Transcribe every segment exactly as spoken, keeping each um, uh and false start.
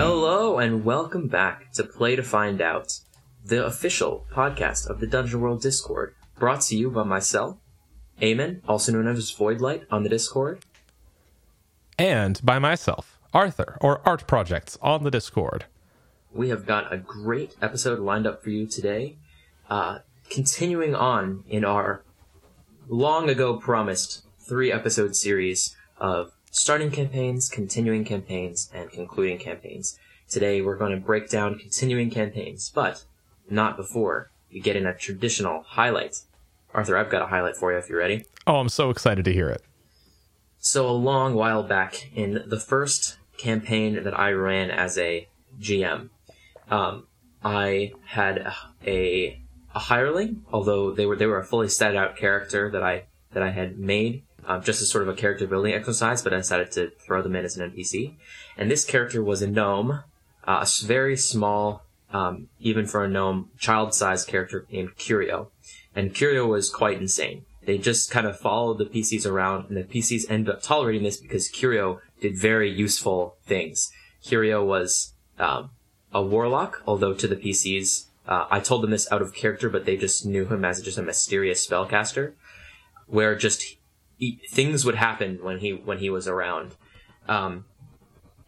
Hello and welcome back to Play to Find Out, the official podcast of the Dungeon World Discord, brought to you by myself, Eamon, also known as Void Light on the Discord, and by myself, Arthur, or Art Projects on the Discord. We have got a great episode lined up for you today, uh, continuing on in our long ago promised three episode series of starting campaigns, continuing campaigns, and concluding campaigns. Today we're going to break down continuing campaigns, but not before we get in a traditional highlight. Arthur, I've got a highlight for you if you're ready. Oh, I'm so excited to hear it. So a long while back in the first campaign that I ran as a G M, um, I had a, a hireling, although they were they were a fully statted out character that I that I had made. Um, just as sort of a character building exercise, but I decided to throw them in as an N P C. And this character was a gnome, uh, a very small, um, even for a gnome, child-sized character named Curio. And Curio was quite insane. They just kind of followed the P Cs around, and the P Cs ended up tolerating this because Curio did very useful things. Curio was um, a warlock, although to the P Cs, uh, I told them this out of character, but they just knew him as just a mysterious spellcaster, where just... He, things would happen when he when he was around, um,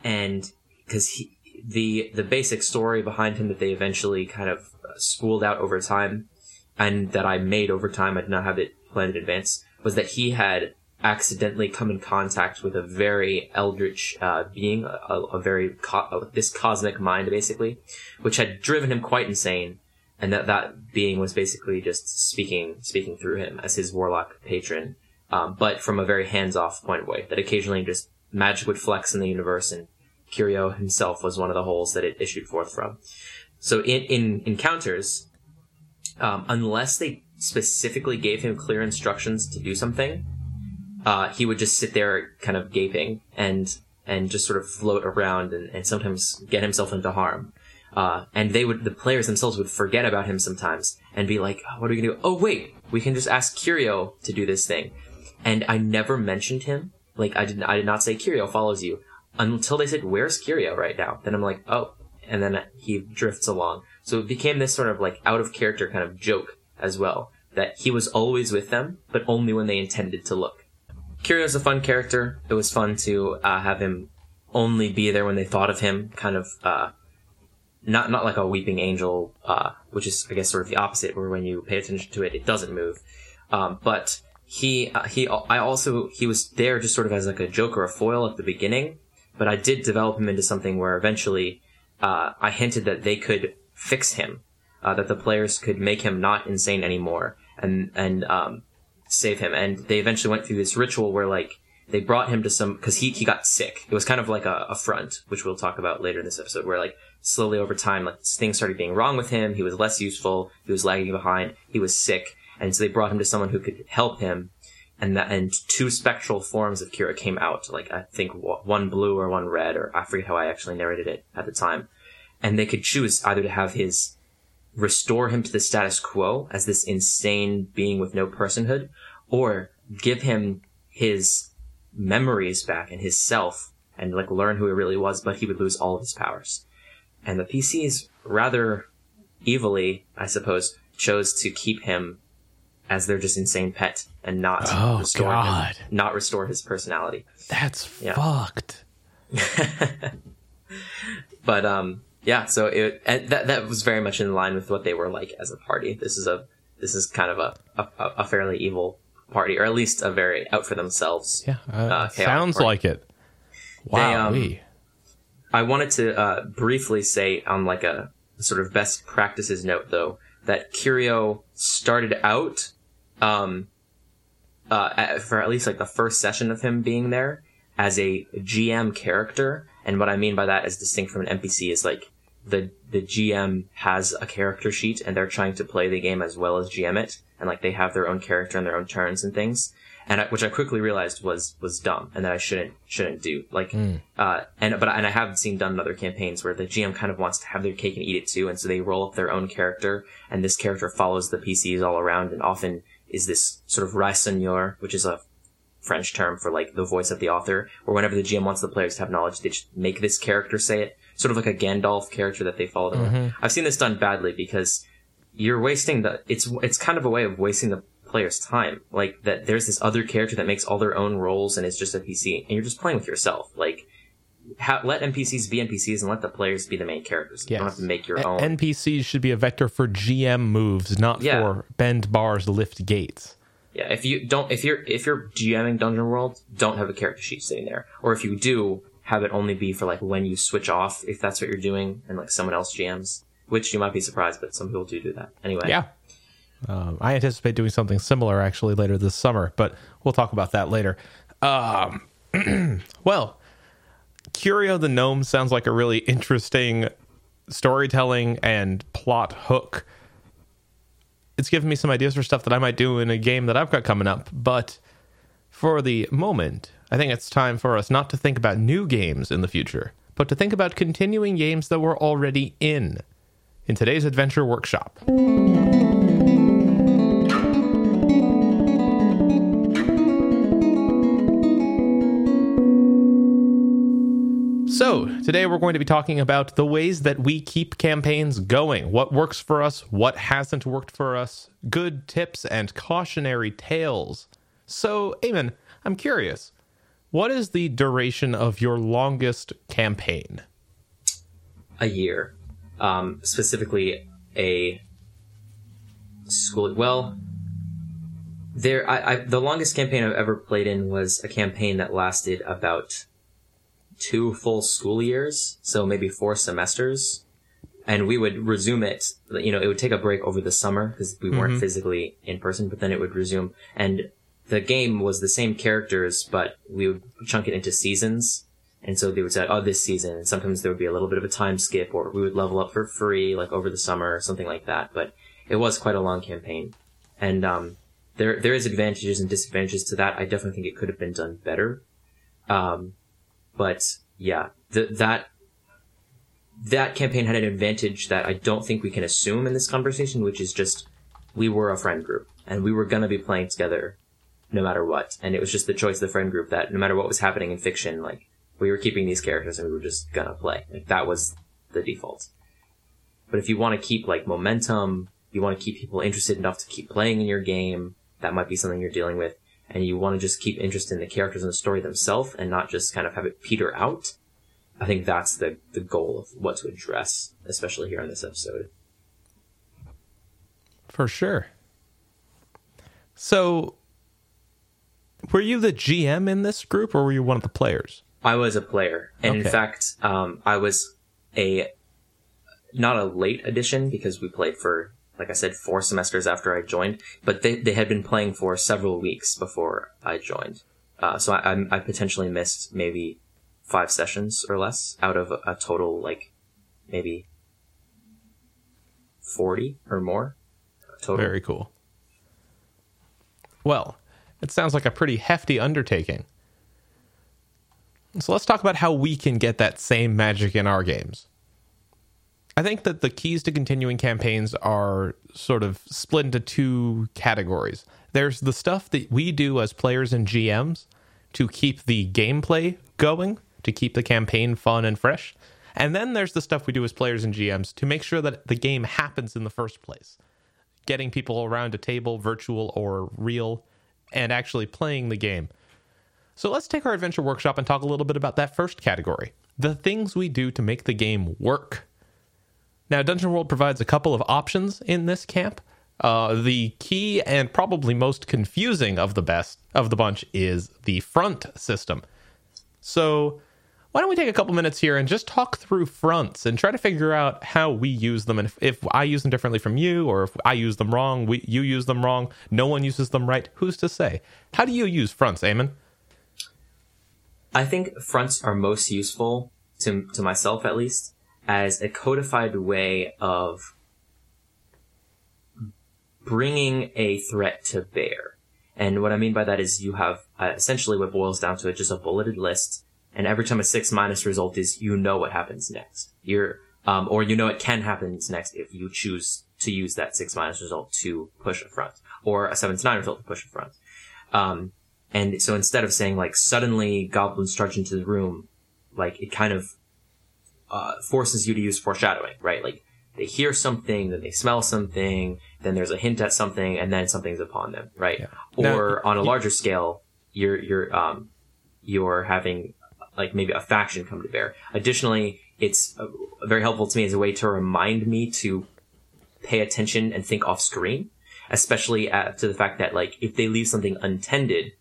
and because the the basic story behind him that they eventually kind of spooled out over time, and that I made over time, I did not have it planned in advance, was that he had accidentally come in contact with a very eldritch uh, being, a, a very co- this cosmic mind basically, which had driven him quite insane, and that that being was basically just speaking speaking through him as his warlock patron. Um, but from a very hands-off point of view, that occasionally just magic would flex in the universe, and Curio himself was one of the holes that it issued forth from. So in, in encounters, um, unless they specifically gave him clear instructions to do something, uh, he would just sit there kind of gaping and and just sort of float around and, and sometimes get himself into harm. Uh, and they would, the players themselves would forget about him sometimes and be like, oh, what are we going to do? Oh, wait, we can just ask Curio to do this thing. And I never mentioned him. Like, I didn't, I did not say Curio follows you until they said, where's Curio right now? Then I'm like, oh, and then he drifts along. So it became this sort of like out of character kind of joke as well, that he was always with them, but only when they intended to look. Curio's a fun character. It was fun to uh, have him only be there when they thought of him, kind of, uh, not, not like a weeping angel, uh, which is, I guess, sort of the opposite, where when you pay attention to it, it doesn't move. Um, but, He, uh, he, I also, he was there just sort of as like a joke or a foil at the beginning, but I did develop him into something where eventually, uh, I hinted that they could fix him, uh, that the players could make him not insane anymore and, and, um, save him. And they eventually went through this ritual where like they brought him to some, cause he, he got sick. It was kind of like a, a front, which we'll talk about later in this episode, where like slowly over time, like things started being wrong with him. He was less useful. He was lagging behind. He was sick. And so they brought him to someone who could help him, and that, and two spectral forms of Kira came out, like I think one blue or one red, or I forget how I actually narrated it at the time. And they could choose either to have his, restore him to the status quo as this insane being with no personhood, or give him his memories back and his self, and like learn who he really was, but he would lose all of his powers. And the P Cs, rather evilly, I suppose, chose to keep him as their just insane pet and not oh, restore God. Him, not restore his personality. That's yeah. fucked. But um, yeah. So it that that was very much in line with what they were like as a party. This is a this is kind of a a, a fairly evil party, or at least a very out for themselves. Yeah, uh, uh, sounds party. Like it. Wow. Um, I wanted to uh, briefly say on like a sort of best practices note though that Curio started out. Um, uh, at, for at least like the first session of him being there as a G M character, and what I mean by that is distinct from an N P C is like the the G M has a character sheet and they're trying to play the game as well as G M it, and like they have their own character and their own turns and things, and I, which I quickly realized was was dumb and that I shouldn't shouldn't do. Like, mm. uh, and but and I have seen done in other campaigns where the G M kind of wants to have their cake and eat it too, and so they roll up their own character, and this character follows the P Cs all around, and often is this sort of raisonneur, which is a French term for like the voice of the author, where whenever the G M wants the players to have knowledge, they just make this character say it. sort of like a Gandalf character that they followed around. Mm-hmm. I've seen this done badly because you're wasting the... It's it's kind of a way of wasting the player's time. Like, that there's this other character that makes all their own roles and is just a P C, and you're just playing with yourself. Like, ha- let N P Cs be N P Cs and let the players be the main characters. Yes. You don't have to make your a- own. N P Cs should be a vector for G M moves, not yeah. for bend bars, lift gates. Yeah, if you don't, if you're if you're GMing Dungeon World, don't have a character sheet sitting there. Or if you do, have it only be for like when you switch off, if that's what you're doing, and like someone else G Ms, which you might be surprised, but some people do do that anyway. Yeah, um, I anticipate doing something similar actually later this summer, but we'll talk about that later. Um, well, Curio the Gnome sounds like a really interesting storytelling and plot hook. It's given me some ideas for stuff that I might do in a game that I've got coming up. But for the moment, I think it's time for us not to think about new games in the future, but to think about continuing games that we're already in. In today's Adventure Workshop. So today we're going to be talking about the ways that we keep campaigns going, what works for us, what hasn't worked for us, good tips and cautionary tales. So, Eamon, I'm curious, what is the duration of your longest campaign? A year. Um, specifically a school. Well, there. I, I the longest campaign I've ever played in was a campaign that lasted about two full school years, so maybe four semesters, and we would resume it, you know, it would take a break over the summer because we mm-hmm. weren't physically in person, but then it would resume, and the game was the same characters, but we would chunk it into seasons, and so they would say, oh, this season, and sometimes there would be a little bit of a time skip, or we would level up for free, like over the summer, something like that, but it was quite a long campaign, and um, there there is advantages and disadvantages to that. I definitely think it could have been done better, um, But yeah, th- that that campaign had an advantage that I don't think we can assume in this conversation, which is just we were a friend group and we were going to be playing together no matter what. And it was just the choice of the friend group that no matter what was happening in fiction, like we were keeping these characters and we were just going to play. Like, that was the default. But if you want to keep like momentum, you want to keep people interested enough to keep playing in your game, that might be something you're dealing with. And you want to just keep interest in the characters and the story themselves and not just kind of have it peter out. I think that's the, the goal of what to address, especially here in this episode. For sure. So, were you the G M in this group or were you one of the players? I was a player. And okay. in fact, um, I was a, not a late addition because we played for... like I said, four semesters after I joined, but they, they had been playing for several weeks before I joined. Uh, so I, I I potentially missed maybe five sessions or less out of a, a total, like, maybe forty or more total. Very cool. Well, it sounds like a pretty hefty undertaking. So let's talk about how we can get that same magic in our games. I think that the keys to continuing campaigns are sort of split into two categories. There's the stuff that we do as players and G Ms to keep the gameplay going, to keep the campaign fun and fresh. And then there's the stuff we do as players and G Ms to make sure that the game happens in the first place. Getting people around a table, virtual or real, and actually playing the game. So let's take our Adventure Workshop and talk a little bit about that first category. The things we do to make the game work. Now, Dungeon World provides a couple of options in this camp. Uh, the key and probably most confusing of the best of the bunch is the front system. So why don't we take a couple minutes here and just talk through fronts and try to figure out how we use them. And if, if I use them differently from you, or if I use them wrong, we, you use them wrong, no one uses them right, who's to say? How do you use fronts, Eamon? I think fronts are most useful, to to myself at least, as a codified way of bringing a threat to bear. And what I mean by that is you have uh, essentially what boils down to it, just a bulleted list. And every time a six minus result is, you know what happens next. You're, um, or you know it can happen next if you choose to use that six minus result to push a front, or a seven to nine result to push a front. Um, and so instead of saying like, suddenly goblins charge into the room, like it kind of uh, forces you to use foreshadowing, right? Like, they hear something, then they smell something, then there's a hint at something, and then something's upon them, right? Yeah. Or now, on a larger yeah. scale, you're you're um you're having like maybe a faction come to bear. Additionally, it's uh, very helpful to me as a way to remind me to pay attention and think off screen, especially at, to the fact that like if they leave something untended,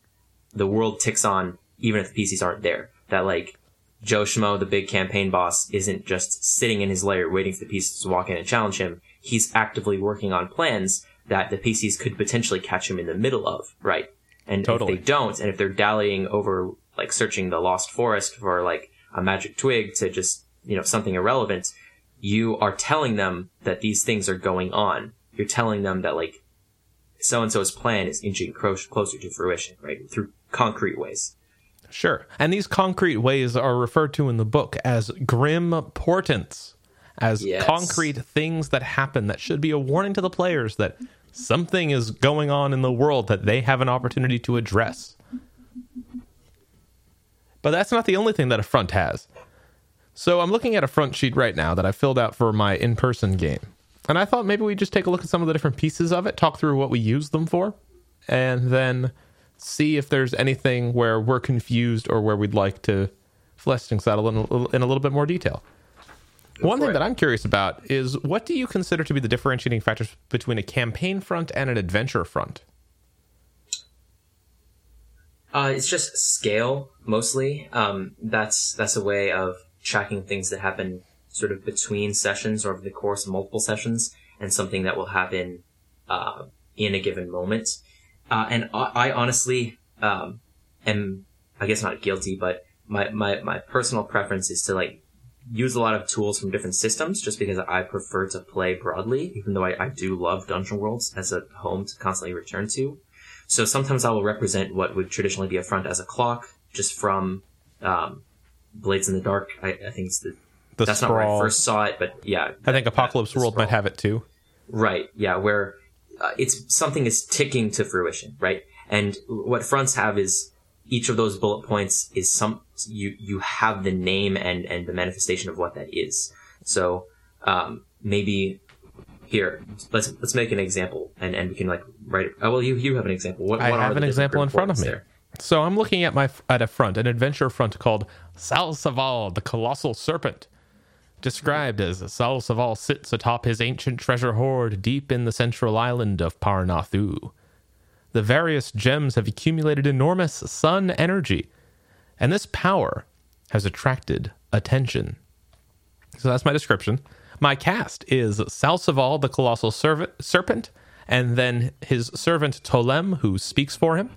the world ticks on even if the P Cs aren't there. That like Joe Schmo, the big campaign boss, isn't just sitting in his lair waiting for the P Cs to walk in and challenge him. He's actively working on plans that the P Cs could potentially catch him in the middle of, right? And totally. If they don't, and if they're dallying over like searching the lost forest for like a magic twig to just, you know, something irrelevant, you are telling them that these things are going on. You're telling them that like so-and-so's plan is inching closer to fruition, right? Through concrete ways. Sure. And these concrete ways are referred to in the book as grim portents, as yes. concrete things that happen that should be a warning to the players that something is going on in the world that they have an opportunity to address. But that's not the only thing that Affront has. So I'm looking at Affront sheet right now that I filled out for my in-person game. And I thought maybe we'd just take a look at some of the different pieces of it, talk through what we use them for, and then see if there's anything where we're confused or where we'd like to flesh things out in a little bit more detail. Go One thing it. that I'm curious about is, what do you consider to be the differentiating factors between a campaign front and an adventure front? Uh, it's just scale, mostly. Um, that's that's a way of tracking things that happen sort of between sessions or over the course of multiple sessions, and something that will happen uh, in a given moment. Uh, and I, I honestly um, am, I guess not guilty, but my, my, my personal preference is to like use a lot of tools from different systems, just because I prefer to play broadly, even though I, I do love Dungeon Worlds as a home to constantly return to. So sometimes I will represent what would traditionally be Affront as a clock, just from um, Blades in the Dark. I, I think it's the, the that's sprawl. Not where I first saw it, but yeah. I that, think Apocalypse that, World sprawl. might have it too. Right, yeah, where... Uh, it's something is ticking to fruition, right? And what fronts have is each of those bullet points is some you you have the name and and the manifestation of what that is. So um, maybe here let's let's make an example and, and we can like write it. Oh well, you you have an example. What, I what have are an example in front of me. There? So I'm looking at my at a front, an adventure front called Salsaval, the Colossal Serpent. Described as Salsaval sits atop his ancient treasure hoard deep in the central island of Parnathu. The various gems have accumulated enormous sun energy, and this power has attracted attention. So that's my description. My cast is Salsaval, the Colossal Serpent, and then his servant Tolem, who speaks for him.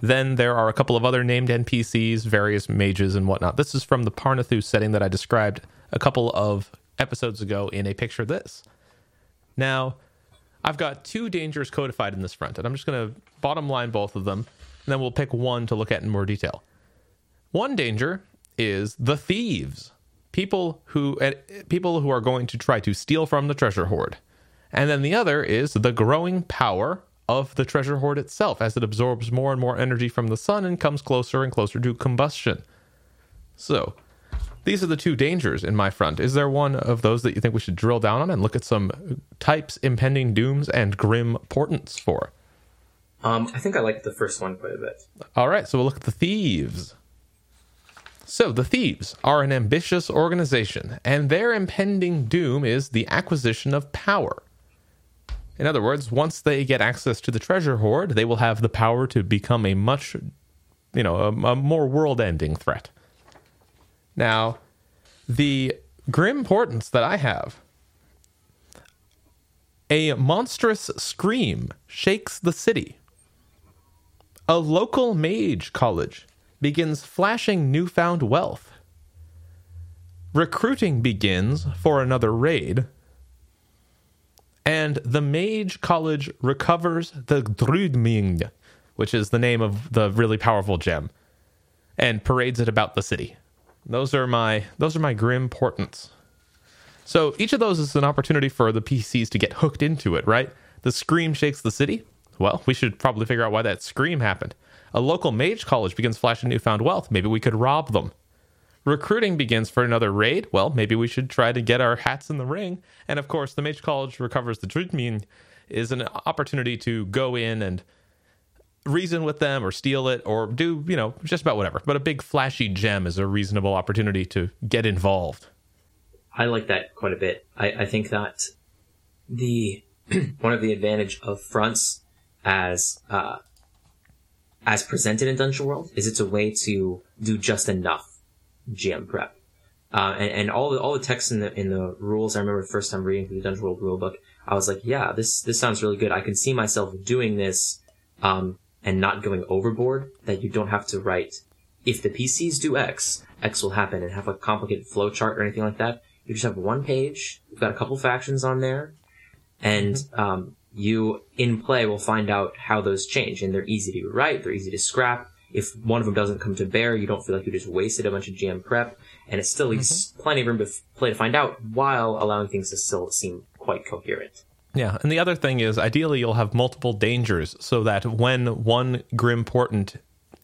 Then there are a couple of other named N P Cs, various mages and whatnot. This is from the Parnathu setting that I described a couple of episodes ago in a picture of this. Now, I've got two dangers codified in this front, and I'm just going to bottom line both of them, and then we'll pick one to look at in more detail. One danger is the thieves, people who uh, people who are going to try to steal from the treasure hoard. And then the other is the growing power of the treasure hoard itself as it absorbs more and more energy from the sun and comes closer and closer to combustion. So these are the two dangers in my front. Is there one of those that you think we should drill down on and look at some types, impending dooms, and grim portents for? Um, I think I like the first one quite a bit. All right, so we'll look at the thieves. So the thieves are an ambitious organization, and their impending doom is the acquisition of power. In other words, once they get access to the treasure hoard, they will have the power to become a much, you know, a, a more world-ending threat. Now, the grim portents that I have. A monstrous scream shakes the city. A local mage college begins flashing newfound wealth. Recruiting begins for another raid. And the mage college recovers the Drudming, which is the name of the really powerful gem, and parades it about the city. Those are my those are my grim portents. So each of those is an opportunity for the P Cs to get hooked into it, right? The scream shakes the city. Well, we should probably figure out why that scream happened. A local mage college begins flashing newfound wealth. Maybe we could rob them. Recruiting begins for another raid. Well, maybe we should try to get our hats in the ring. And of course, the Mage College Recovers the Drudming is an opportunity to go in and reason with them or steal it or do, you know, just about whatever. But a big flashy gem is a reasonable opportunity to get involved. I like that quite a bit. I, I think that the one of the advantage of fronts as uh, as presented in Dungeon World is it's a way to do just enough G M prep. Uh, and, and all the all the text in the in the rules, I remember the first time reading through the Dungeon World rulebook, I was like, yeah, this this sounds really good. I can see myself doing this um, and not going overboard, that you don't have to write, if the P Cs do X, X will happen, and have a complicated flowchart or anything like that. You just have one page, you've got a couple factions on there, and um, you, in play, will find out how those change, and they're easy to write, they're easy to scrap. If one of them doesn't come to bear, you don't feel like you just wasted a bunch of G M prep, and it still leaves mm-hmm. plenty of room to f- play to find out, while allowing things to still seem quite coherent. Yeah, and the other thing is, ideally, you'll have multiple dangers, so that when one Grim Portent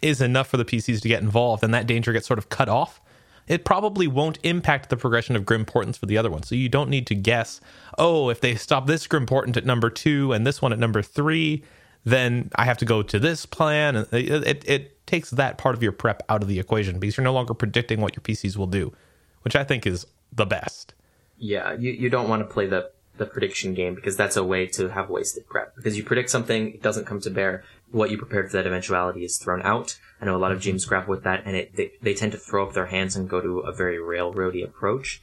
is enough for the P Cs to get involved, and that danger gets sort of cut off, it probably won't impact the progression of Grim Portents for the other one. So you don't need to guess, oh, if they stop this Grim Portent at number two and this one at number three, then I have to go to this plan. It, it, it takes that part of your prep out of the equation because you're no longer predicting what your P Cs will do, which I think is the best. Yeah, you, you don't want to play the, the prediction game because that's a way to have wasted prep. Because you predict something, it doesn't come to bear. What you prepared for that eventuality is thrown out. I know a lot of G Ms grapple with that, and it, they, they tend to throw up their hands and go to a very railroady approach,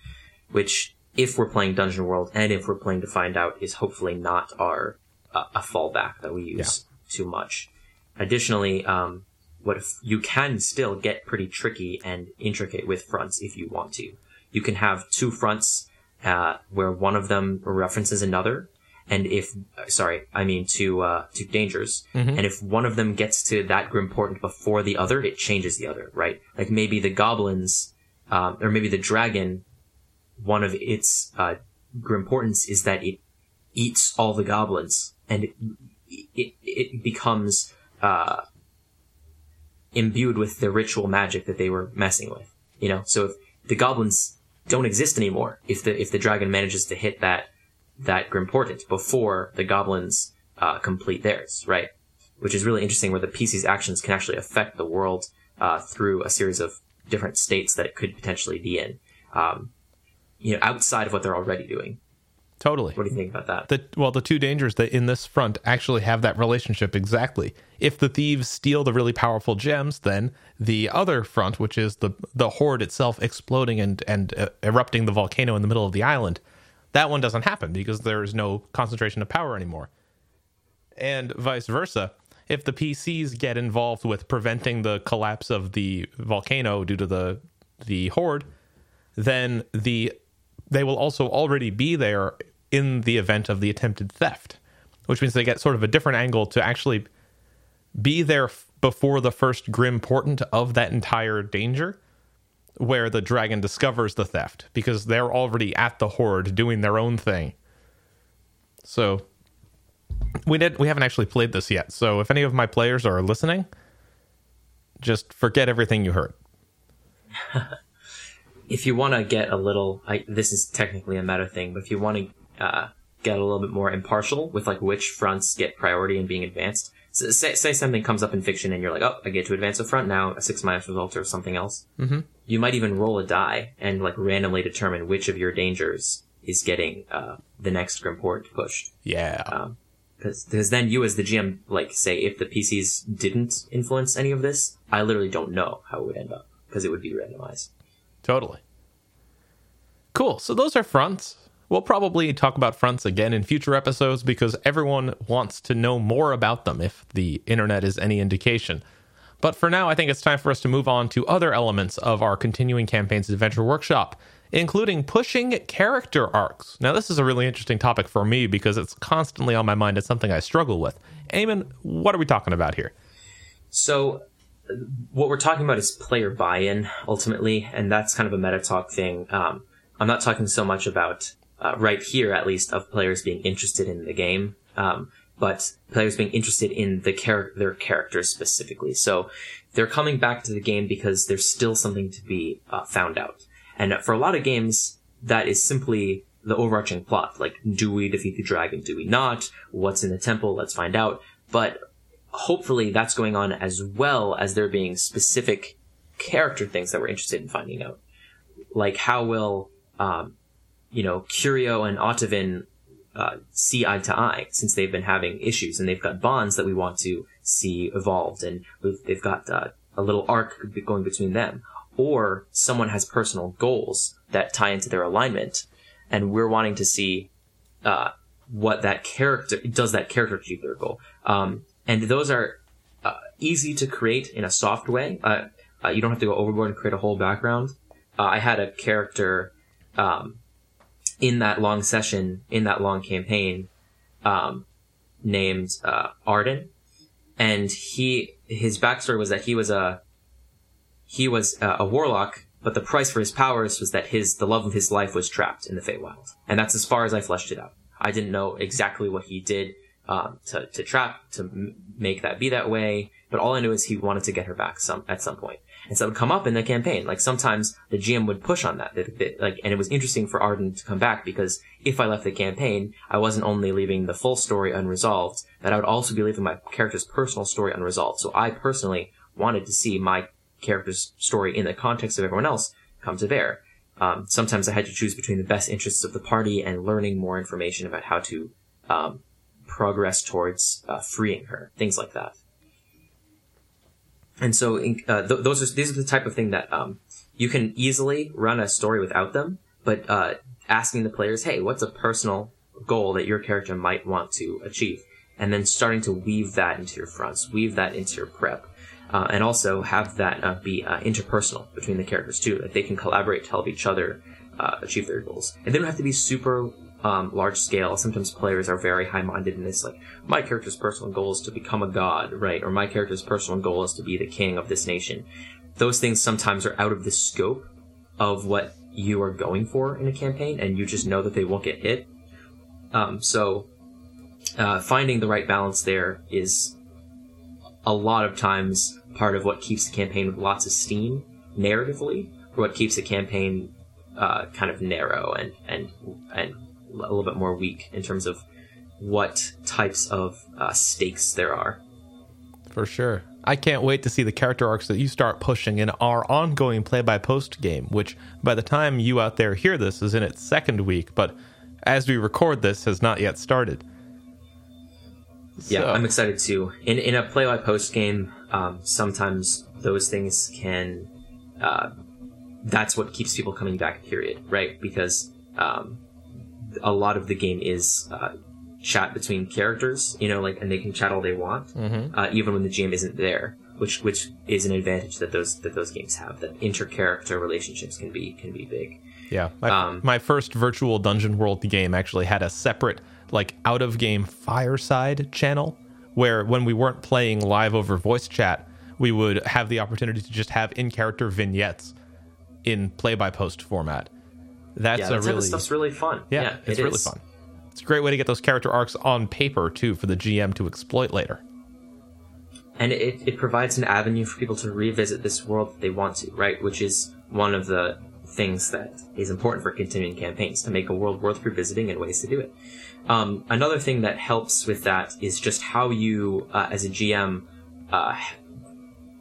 which, if we're playing Dungeon World and if we're playing to find out, is hopefully not our uh, a fallback that we use yeah. too much. Additionally, um, what if you can still get pretty tricky and intricate with fronts if you want to. You can have two fronts uh, where one of them references another. And if, sorry, I mean to, uh, to dangers. Mm-hmm. And if one of them gets to that Grim Portent before the other, it changes the other, right? Like maybe the goblins, um, or maybe the dragon, one of its, uh, Grim Portents is that it eats all the goblins and it, it, it becomes, uh, imbued with the ritual magic that they were messing with, you know? So if the goblins don't exist anymore, if the, if the dragon manages to hit that, that Grim Portent before the goblins uh, complete theirs, right? Which is really interesting, where the P C's actions can actually affect the world uh, through a series of different states that it could potentially be in, um, you know, outside of what they're already doing. Totally. What do you think about that? The, well, the two dangers that in this front actually have that relationship exactly. If the thieves steal the really powerful gems, then the other front, which is the the horde itself exploding and, and uh, erupting the volcano in the middle of the island, that one doesn't happen because there is no concentration of power anymore. And vice versa, if the P Cs get involved with preventing the collapse of the volcano due to the the horde, then the they will also already be there in the event of the attempted theft, which means they get sort of a different angle to actually be there f- before the first Grim Portent of that entire danger, where the dragon discovers the theft, because they're already at the horde doing their own thing. So we did we haven't actually played this yet, so if any of my players are listening, just forget everything you heard. If you want to get a little I, this is technically a meta thing, but if you want to uh, get a little bit more impartial with like which fronts get priority in being advanced, so say, say something comes up in fiction and you're like, oh, I get to advance a front now, a six minus result or something else. Mm-hmm. You might even roll a die and like randomly determine which of your dangers is getting uh, the next Grim Portent pushed. Yeah. Um, because then you as the G M, like say if the P Cs didn't influence any of this, I literally don't know how it would end up because it would be randomized. Totally. Cool. So those are fronts. We'll probably talk about fronts again in future episodes because everyone wants to know more about them if the internet is any indication. But for now, I think it's time for us to move on to other elements of our continuing campaign's adventure workshop, including pushing character arcs. Now, this is a really interesting topic for me because it's constantly on my mind. It's something I struggle with. Eamon, what are we talking about here? So what we're talking about is player buy-in, ultimately, and that's kind of a meta talk thing. Um, I'm not talking so much about... Uh, right here, at least, of players being interested in the game, um, but players being interested in the char- their characters specifically. So they're coming back to the game because there's still something to be uh, found out. And for a lot of games, that is simply the overarching plot. Like, do we defeat the dragon? Do we not? What's in the temple? Let's find out. But hopefully that's going on as well as there being specific character things that we're interested in finding out. Like, how will, um, you know, Curio and Otavin uh, see eye to eye, since they've been having issues and they've got bonds that we want to see evolved, and we've, they've got uh, a little arc going between them. Or someone has personal goals that tie into their alignment, and we're wanting to see uh, what that character, does that character achieve their goal? Um, and those are uh, easy to create in a soft way. Uh, uh, you don't have to go overboard and create a whole background. Uh, I had a character um, in that long session, in that long campaign, um, named uh, Arden, and he his backstory was that he was a he was a, a warlock, but the price for his powers was that his the love of his life was trapped in the Feywild, and that's as far as I fleshed it out. I didn't know exactly what he did um, to to trap to m- make that be that way, but all I knew is he wanted to get her back some at some point. And so it would come up in the campaign. Like, sometimes the G M would push on that. They, they, like, and it was interesting for Arden to come back, because if I left the campaign, I wasn't only leaving the full story unresolved, but I would also be leaving my character's personal story unresolved. So I personally wanted to see my character's story in the context of everyone else come to bear. Um, sometimes I had to choose between the best interests of the party and learning more information about how to um, progress towards uh, freeing her, things like that. And so uh, th- those are these are the type of thing that um, you can easily run a story without them, but uh, asking the players, hey, what's a personal goal that your character might want to achieve? And then starting to weave that into your fronts, weave that into your prep, uh, and also have that uh, be uh, interpersonal between the characters too, that they can collaborate to help each other uh, achieve their goals. And they don't have to be super um, large scale. Sometimes players are very high-minded in this, like, my character's personal goal is to become a god, right? Or my character's personal goal is to be the king of this nation. Those things sometimes are out of the scope of what you are going for in a campaign, and you just know that they won't get hit. Um, so uh, finding the right balance there is a lot of times part of what keeps the campaign with lots of steam narratively, or what keeps a campaign uh, kind of narrow and and and a little bit more weak in terms of what types of uh, stakes there are. For sure. I can't wait to see the character arcs that you start pushing in our ongoing play-by-post game, which by the time you out there hear this is in its second week, but as we record this has not yet started. Yeah, so. I'm excited too. In in a play-by-post game, um, sometimes those things can... Uh, that's what keeps people coming back, period, right? Because... Um, a lot of the game is uh, chat between characters, you know, like, and they can chat all they want, mm-hmm. uh, even when the G M isn't there, which which is an advantage that those that those games have. That inter-character relationships can be can be big. Yeah, my, um, my first virtual Dungeon World game actually had a separate, like, out of game fireside channel where, when we weren't playing live over voice chat, we would have the opportunity to just have in-character vignettes in play-by-post format. That's yeah, a really stuff's really fun. Yeah, yeah it's it really is. fun. It's a great way to get those character arcs on paper too for the G M to exploit later. And it, it provides an avenue for people to revisit this world that they want to, right? Which is one of the things that is important for continuing campaigns, to make a world worth revisiting and ways to do it. Um, another thing that helps with that is just how you, uh, as a G M, uh,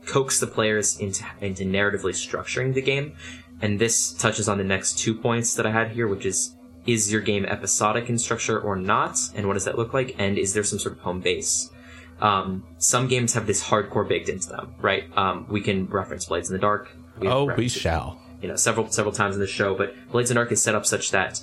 coax the players into into narratively structuring the game. And this touches on the next two points that I had here, which is, is your game episodic in structure or not? And what does that look like? And is there some sort of home base? Um, some games have this hardcore baked into them, right? Um, we can reference Blades in the Dark. We oh, we shall. You know, several several times in the show, but Blades in the Dark is set up such that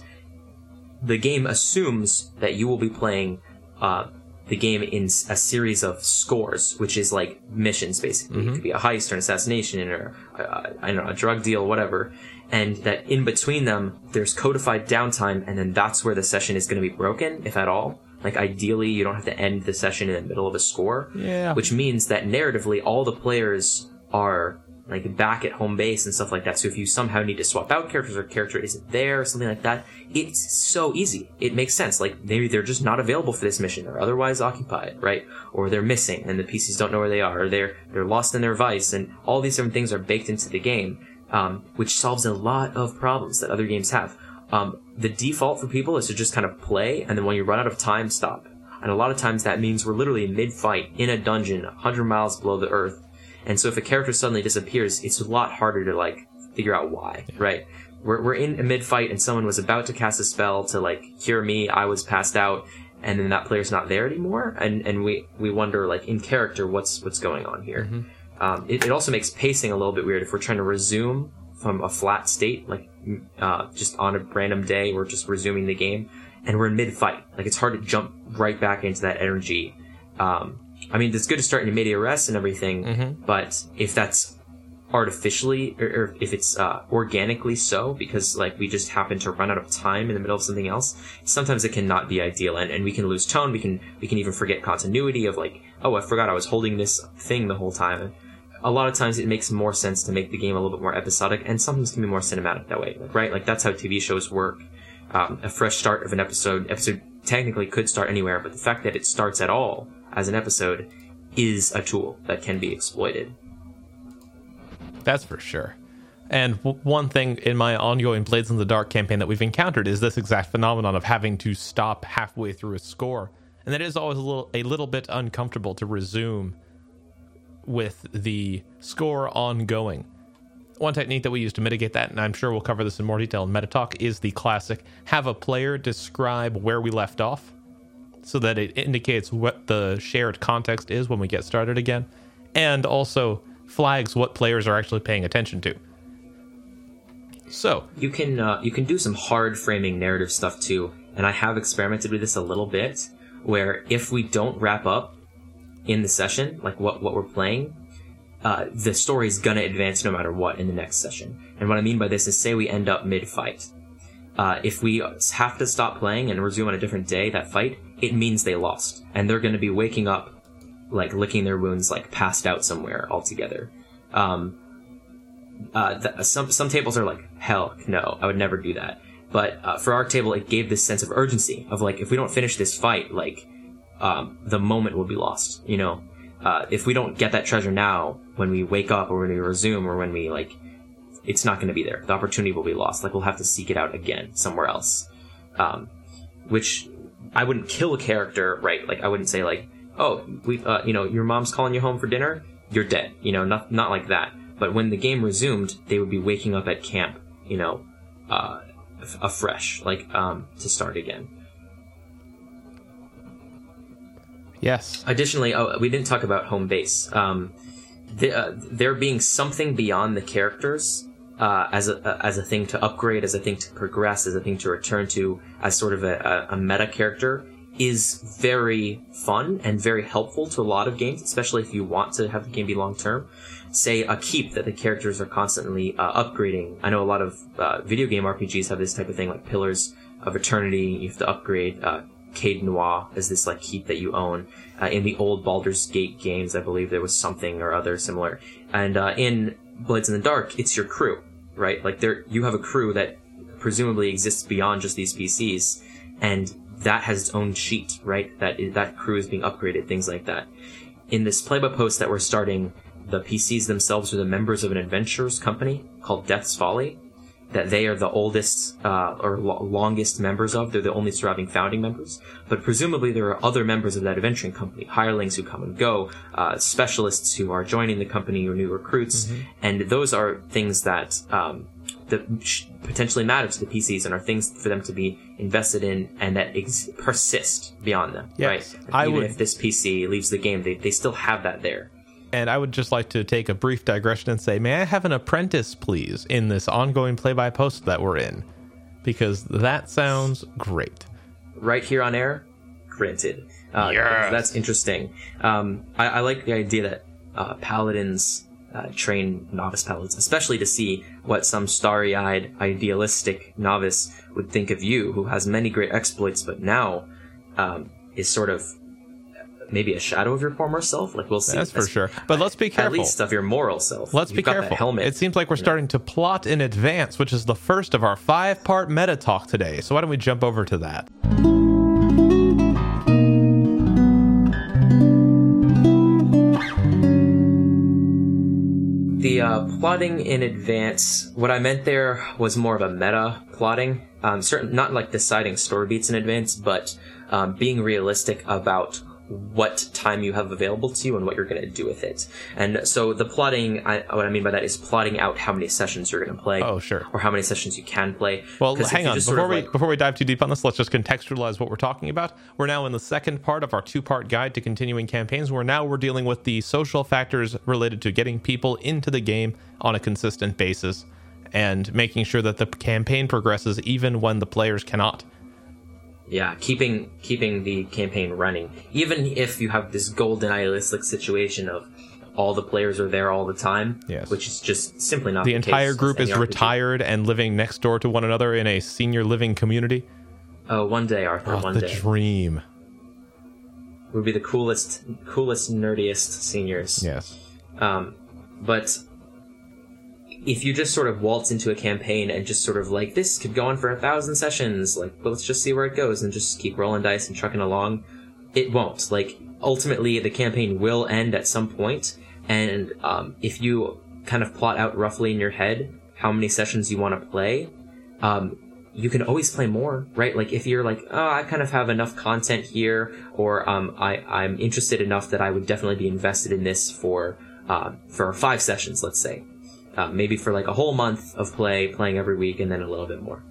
the game assumes that you will be playing uh, the game in a series of scores, which is like missions, basically. Mm-hmm. It could be a heist or an assassination or a, I don't know, a drug deal, whatever. And that in between them, there's codified downtime, and then that's where the session is going to be broken, if at all. Like, ideally, you don't have to end the session in the middle of a score. Yeah. Which means that narratively, all the players are like back at home base and stuff like that. So if you somehow need to swap out characters or character isn't there or something like that, it's so easy. It makes sense. Like maybe they're just not available for this mission or otherwise occupied, right? Or they're missing and the P Cs don't know where they are, or they're they're lost in their vice, and all these different things are baked into the game, um, which solves a lot of problems that other games have. Um, the default for people is to just kind of play, and then when you run out of time, stop. And a lot of times that means we're literally mid-fight in a dungeon one hundred miles below the earth. And so if a character suddenly disappears, it's a lot harder to, like, figure out why, right? We're we're in a mid-fight, and someone was about to cast a spell to, like, cure me, I was passed out, and then that player's not there anymore. And, and we, we wonder, like, in character, what's what's going on here. Mm-hmm. Um, it, it also makes pacing a little bit weird if we're trying to resume from a flat state, like, uh, just on a random day, we're just resuming the game. And we're in mid-fight. Like, it's hard to jump right back into that energy. Um, I mean, it's good to start in media res and everything, mm-hmm. but if that's artificially, or, or if it's uh, organically so, because, like, we just happen to run out of time in the middle of something else, sometimes it cannot be ideal, and, and we can lose tone, we can we can even forget continuity of, like, oh, I forgot I was holding this thing the whole time. A lot of times it makes more sense to make the game a little bit more episodic, and sometimes can be more cinematic that way, like, right? Like, that's how T V shows work. Um, a fresh start of an episode, episode technically could start anywhere, but the fact that it starts at all as an episode is a tool that can be exploited. That's for sure. And w- one thing in my ongoing Blades in the Dark campaign that we've encountered is this exact phenomenon of having to stop halfway through a score. And that is always a little, a little bit uncomfortable to resume with the score ongoing. One technique that we use to mitigate that, and I'm sure we'll cover this in more detail in Meta Talk, is the classic have a player describe where we left off so that it indicates what the shared context is when we get started again, and also flags what players are actually paying attention to. So you can uh, you can do some hard framing narrative stuff too, and I have experimented with this a little bit, where if we don't wrap up in the session, like what, what we're playing, Uh, the story is going to advance no matter what in the next session. And what I mean by this is, say we end up mid-fight. Uh, if we have to stop playing and resume on a different day that fight, it means they lost. And they're going to be waking up, like, licking their wounds, like, passed out somewhere altogether. Um, uh, th- some some tables are like, hell no, I would never do that. But uh, for our table, it gave this sense of urgency of, like, if we don't finish this fight, like, um, the moment will be lost, you know? Uh, if we don't get that treasure now, when we wake up or when we resume or when we, like, it's not going to be there. The opportunity will be lost. Like, we'll have to seek it out again somewhere else. Um, which I wouldn't kill a character, right? Like, I wouldn't say, like, oh, we, uh, you know, your mom's calling you home for dinner. You're dead. You know, not not like that. But when the game resumed, they would be waking up at camp, you know, uh, afresh, like, um, to start again. Yes. Additionally, oh, we didn't talk about home base. Um, the, uh, there being something beyond the characters uh, as a as a thing to upgrade, as a thing to progress, as a thing to return to, as sort of a, a meta character, is very fun and very helpful to a lot of games, especially if you want to have the game be long term. Say a keep that the characters are constantly uh, upgrading. I know a lot of uh, video game R P Gs have this type of thing, like Pillars of Eternity. You have to upgrade. Uh, Cade Noir is this, like, keep that you own. Uh, in the old Baldur's Gate games, I believe there was something or other similar. And uh, in Blades in the Dark, it's your crew, right? Like, there, you have a crew that presumably exists beyond just these P Cs, and that has its own sheet, right? That that crew is being upgraded, things like that. In this playbook post that we're starting, the P Cs themselves are the members of an adventurers company called Death's Folly, that they are the oldest uh, or lo- longest members of. They're the only surviving founding members. But presumably there are other members of that adventuring company, hirelings who come and go, uh, specialists who are joining the company or new recruits. Mm-hmm. And those are things that, um, that potentially matter to the P Cs and are things for them to be invested in and that ex- persist beyond them. Yes, right? Like I even would... if this P C leaves the game, they, they still have that there. And I would just like to take a brief digression and say, may I have an apprentice, please, in this ongoing play-by-post that we're in? Because that sounds great. Right here on air? Granted. Uh, yes. That's interesting. Um, I, I like the idea that uh, paladins uh, train novice paladins, especially to see what some starry-eyed, idealistic novice would think of you, who has many great exploits, but now um, is sort of maybe a shadow of your former self. Like, we'll see. That's, That's for sure. But let's be careful. At least of your moral self. Let's You've be careful. Helmet, it seems like we're starting know. to plot in advance, which is the first of our five-part meta talk today. So why don't we jump over to that? The uh, plotting in advance, what I meant there was more of a meta plotting. Um, certain, not like deciding story beats in advance, but um, being realistic about what time you have available to you and what you're going to do with it. And so the plotting, I, what I mean by that is plotting out how many sessions you're going to play. Oh, sure. Or how many sessions you can play. Well, hang on. Before we, like... before we dive too deep on this, let's just contextualize what we're talking about. We're now in the second part of our two-part guide to continuing campaigns, where now we're dealing with the social factors related to getting people into the game on a consistent basis and making sure that the campaign progresses even when the players cannot. Yeah, keeping keeping the campaign running. Even if you have this golden idealistic situation of all the players are there all the time, yes. which is just simply not the, the case. The entire group is retired and living next door to one another in a senior living community. Oh, one day, Arthur, oh, one the day. The dream. We'll be the coolest, coolest, nerdiest seniors. Yes. Um, but... if you just sort of waltz into a campaign and just sort of like, this could go on for a thousand sessions, like, let's just see where it goes and just keep rolling dice and trucking along, it won't. Like, ultimately, the campaign will end at some point, and um, if you kind of plot out roughly in your head how many sessions you want to play, um, you can always play more, right? Like, if you're like, oh, I kind of have enough content here, or um, I, I'm interested enough that I would definitely be invested in this for uh, for five sessions, let's say. Uh, maybe for like a whole month of play, playing every week, and then a little bit more.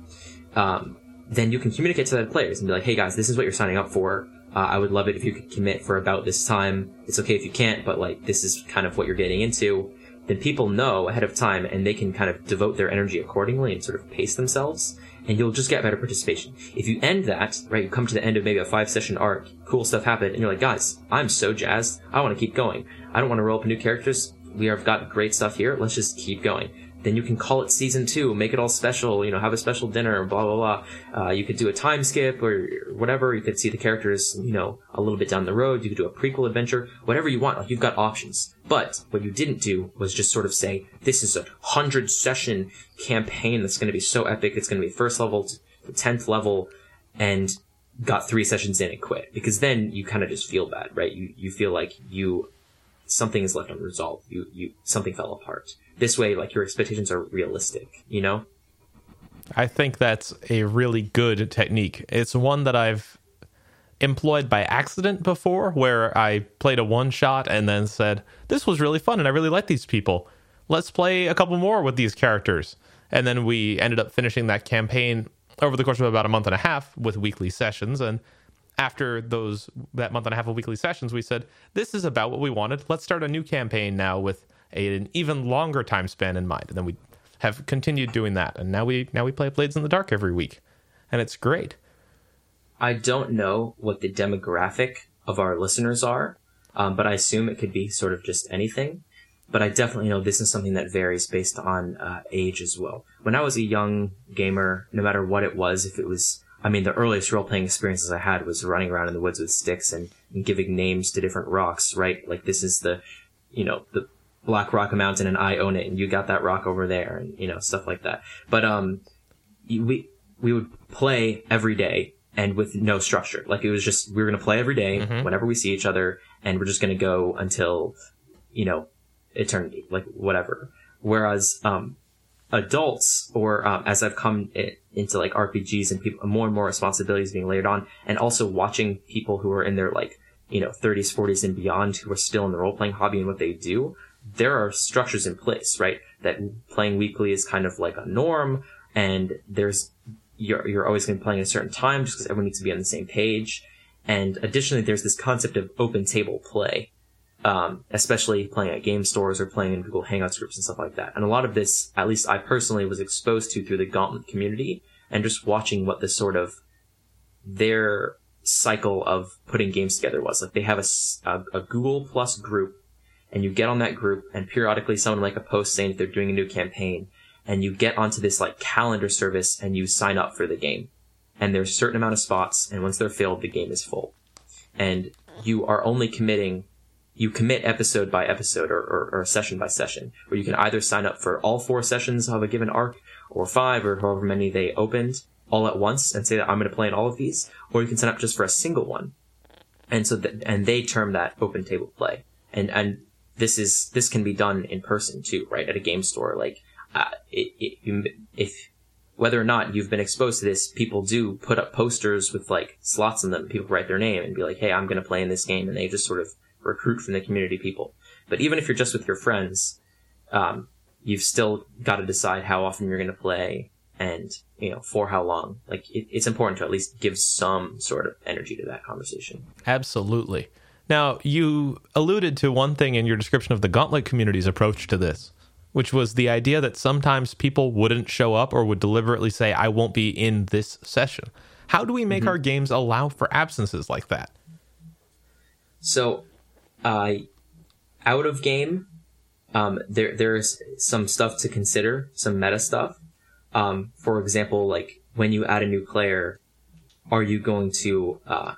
Um, then you can communicate to the players and be like, hey guys, this is what you're signing up for. Uh, I would love it if you could commit for about this time. It's okay if you can't, but like, this is kind of what you're getting into. Then people know ahead of time, and they can kind of devote their energy accordingly and sort of pace themselves, and you'll just get better participation. If you end that, right, you come to the end of maybe a five-session arc, cool stuff happened, and you're like, guys, I'm so jazzed. I want to keep going. I don't want to roll up new characters. We have got great stuff here. Let's just keep going. Then you can call it season two, make it all special, you know, have a special dinner, blah, blah, blah. Uh, you could do a time skip or whatever. You could see the characters, you know, a little bit down the road. You could do a prequel adventure, whatever you want. Like, you've got options. But what you didn't do was just sort of say, this is a hundred session campaign that's going to be so epic. It's going to be first level to the tenth level, and got three sessions in and quit. Because then you kind of just feel bad, right? You, you feel like you... something is left unresolved. You, you, something fell apart. This way, like, your expectations are realistic, you know? I think that's a really good technique. It's one that I've employed by accident before, where I played a one-shot and then said, this was really fun and I really like these people. Let's play a couple more with these characters. And then we ended up finishing that campaign over the course of about a month and a half with weekly sessions, and after those that month and a half of weekly sessions, we said, this is about what we wanted. Let's start a new campaign now with a, an even longer time span in mind. And then we have continued doing that. And now we now we play Blades in the Dark every week. And it's great. I don't know what the demographic of our listeners are, um, but I assume it could be sort of just anything. But I definitely know this is something that varies based on uh, age as well. When I was a young gamer, no matter what it was, if it was... I mean, the earliest role-playing experiences I had was running around in the woods with sticks and, and giving names to different rocks, right? Like, this is the, you know, the Black Rock Mountain, and I own it, and you got that rock over there, and, you know, stuff like that. But um, we we would play every day, and with no structure. Like, it was just, we were going to play every day, mm-hmm. whenever we see each other, and we're just going to go until, you know, eternity, like, whatever. Whereas... um. adults, or um, as I've come it, into like R P Gs and people, more and more responsibilities being layered on, and also watching people who are in their like, you know, thirties, forties and beyond, who are still in the role-playing hobby and what they do, there are structures in place, right? That playing weekly is kind of like a norm, and there's you're, you're always going to be playing at a certain time just because everyone needs to be on the same page. And additionally, there's this concept of open table play, Um, especially playing at game stores or playing in Google Hangouts groups and stuff like that. And a lot of this, at least I personally, was exposed to through the Gauntlet community, and just watching what this sort of their cycle of putting games together was. Like, they have a, a, a Google Plus group, and you get on that group, and periodically someone will make a post saying that they're doing a new campaign, and you get onto this like calendar service and you sign up for the game. And there's a certain amount of spots, and once they're filled, the game is full. And you are only committing, you commit episode by episode or, or, or session by session, where you can either sign up for all four sessions of a given arc or five or however many they opened all at once and say that I'm going to play in all of these, or you can sign up just for a single one. And so that, and they term that open table play. And, and this is, this can be done in person too, right? At a game store. Like, uh, it, it, you, if, whether or not you've been exposed to this, people do put up posters with like slots in them. People write their name and be like, hey, I'm going to play in this game. And they just sort of recruit from the community people. But even if you're just with your friends, um, you've still got to decide how often you're going to play and, you know, for how long. Like it, it's important to at least give some sort of energy to that conversation. Absolutely. Now, you alluded to one thing in your description of the Gauntlet community's approach to this, which was the idea that sometimes people wouldn't show up or would deliberately say, I won't be in this session. How do we make mm-hmm. our games allow for absences like that? So, uh, out of game, um, there there's some stuff to consider, some meta stuff. Um, for example, like when you add a new player, are you going to... Uh,